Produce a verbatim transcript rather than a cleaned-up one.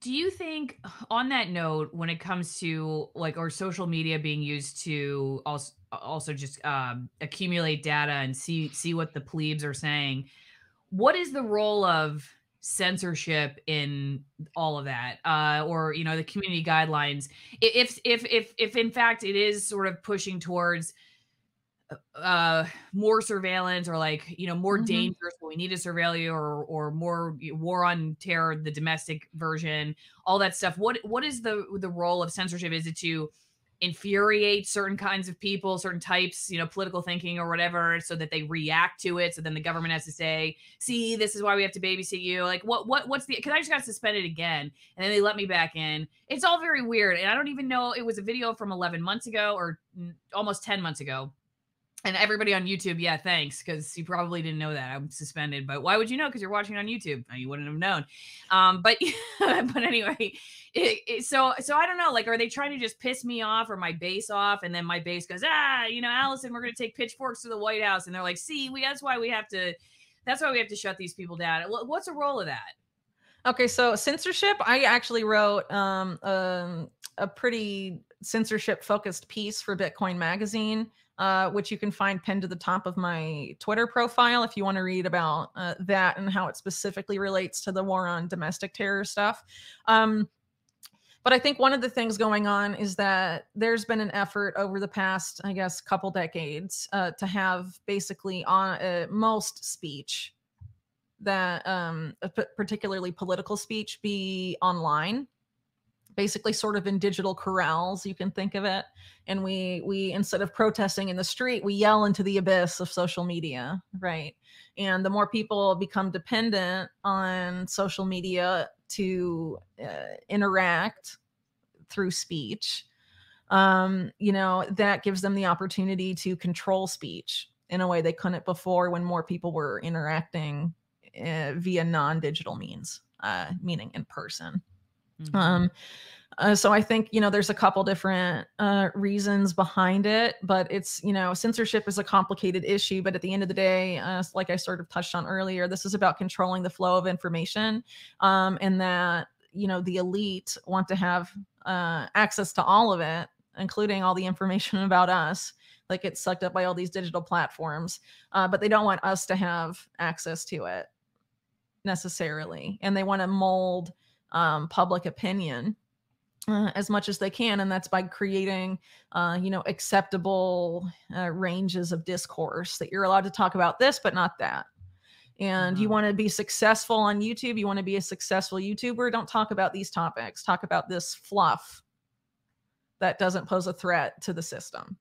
Do you think, on that note, when it comes to like or social media being used to also also just um, accumulate data and see see what the plebs are saying, what is the role of censorship in all of that, uh, or you know the community guidelines? If if if if in fact it is sort of pushing towards uh more surveillance, or like you know more mm-hmm. dangerous, we need to surveil you, or or more war on terror, the domestic version, all that stuff, what what is the the role of censorship? Is it to infuriate certain kinds of people, certain types, you know political thinking or whatever, so that they react to it, so then the government has to say, see, this is why we have to babysit you, like what what what's the, because I just got suspended again and then they let me back in. It's all very weird, and I don't even know. It was a video from eleven months ago, or almost ten months ago. And everybody on YouTube, yeah, thanks, because you probably didn't know that I'm suspended. But why would you know? Because you're watching on YouTube. You wouldn't have known. Um, but but anyway, it, it, so so I don't know. Like, are they trying to just piss me off or my base off? And then my base goes, ah, you know, Allison, we're going to take pitchforks to the White House. And they're like, see, we that's why we have to, that's why we have to shut these people down. What's the role of that? Okay, so censorship. I actually wrote um, um, a pretty censorship-focused piece for Bitcoin Magazine, Uh, which you can find pinned to the top of my Twitter profile if you want to read about uh, that and how it specifically relates to the war on domestic terror stuff. Um, but I think one of the things going on is that there's been an effort over the past, I guess, couple decades uh, to have basically on uh, most speech, that um, particularly political speech, be online. Basically sort of in digital corrals, you can think of it. And we, we instead of protesting in the street, we yell into the abyss of social media, right? And the more people become dependent on social media to uh, interact through speech, um, you know, that gives them the opportunity to control speech in a way they couldn't before, when more people were interacting uh, via non-digital means, uh, meaning in person. Mm-hmm. Um, uh, so I think, you know, there's a couple different, uh, reasons behind it, but it's, you know, censorship is a complicated issue, but at the end of the day, uh, like I sort of touched on earlier, this is about controlling the flow of information, um, and that, you know, the elite want to have, uh, access to all of it, including all the information about us, like it's sucked up by all these digital platforms, uh, but they don't want us to have access to it necessarily. And they want to mold um, public opinion, uh, as much as they can. And that's by creating, uh, you know, acceptable, uh, ranges of discourse, that you're allowed to talk about this, but not that. And mm-hmm. you want to be successful on YouTube. You want to be a successful YouTuber. Don't talk about these topics. Talk about this fluff that doesn't pose a threat to the system.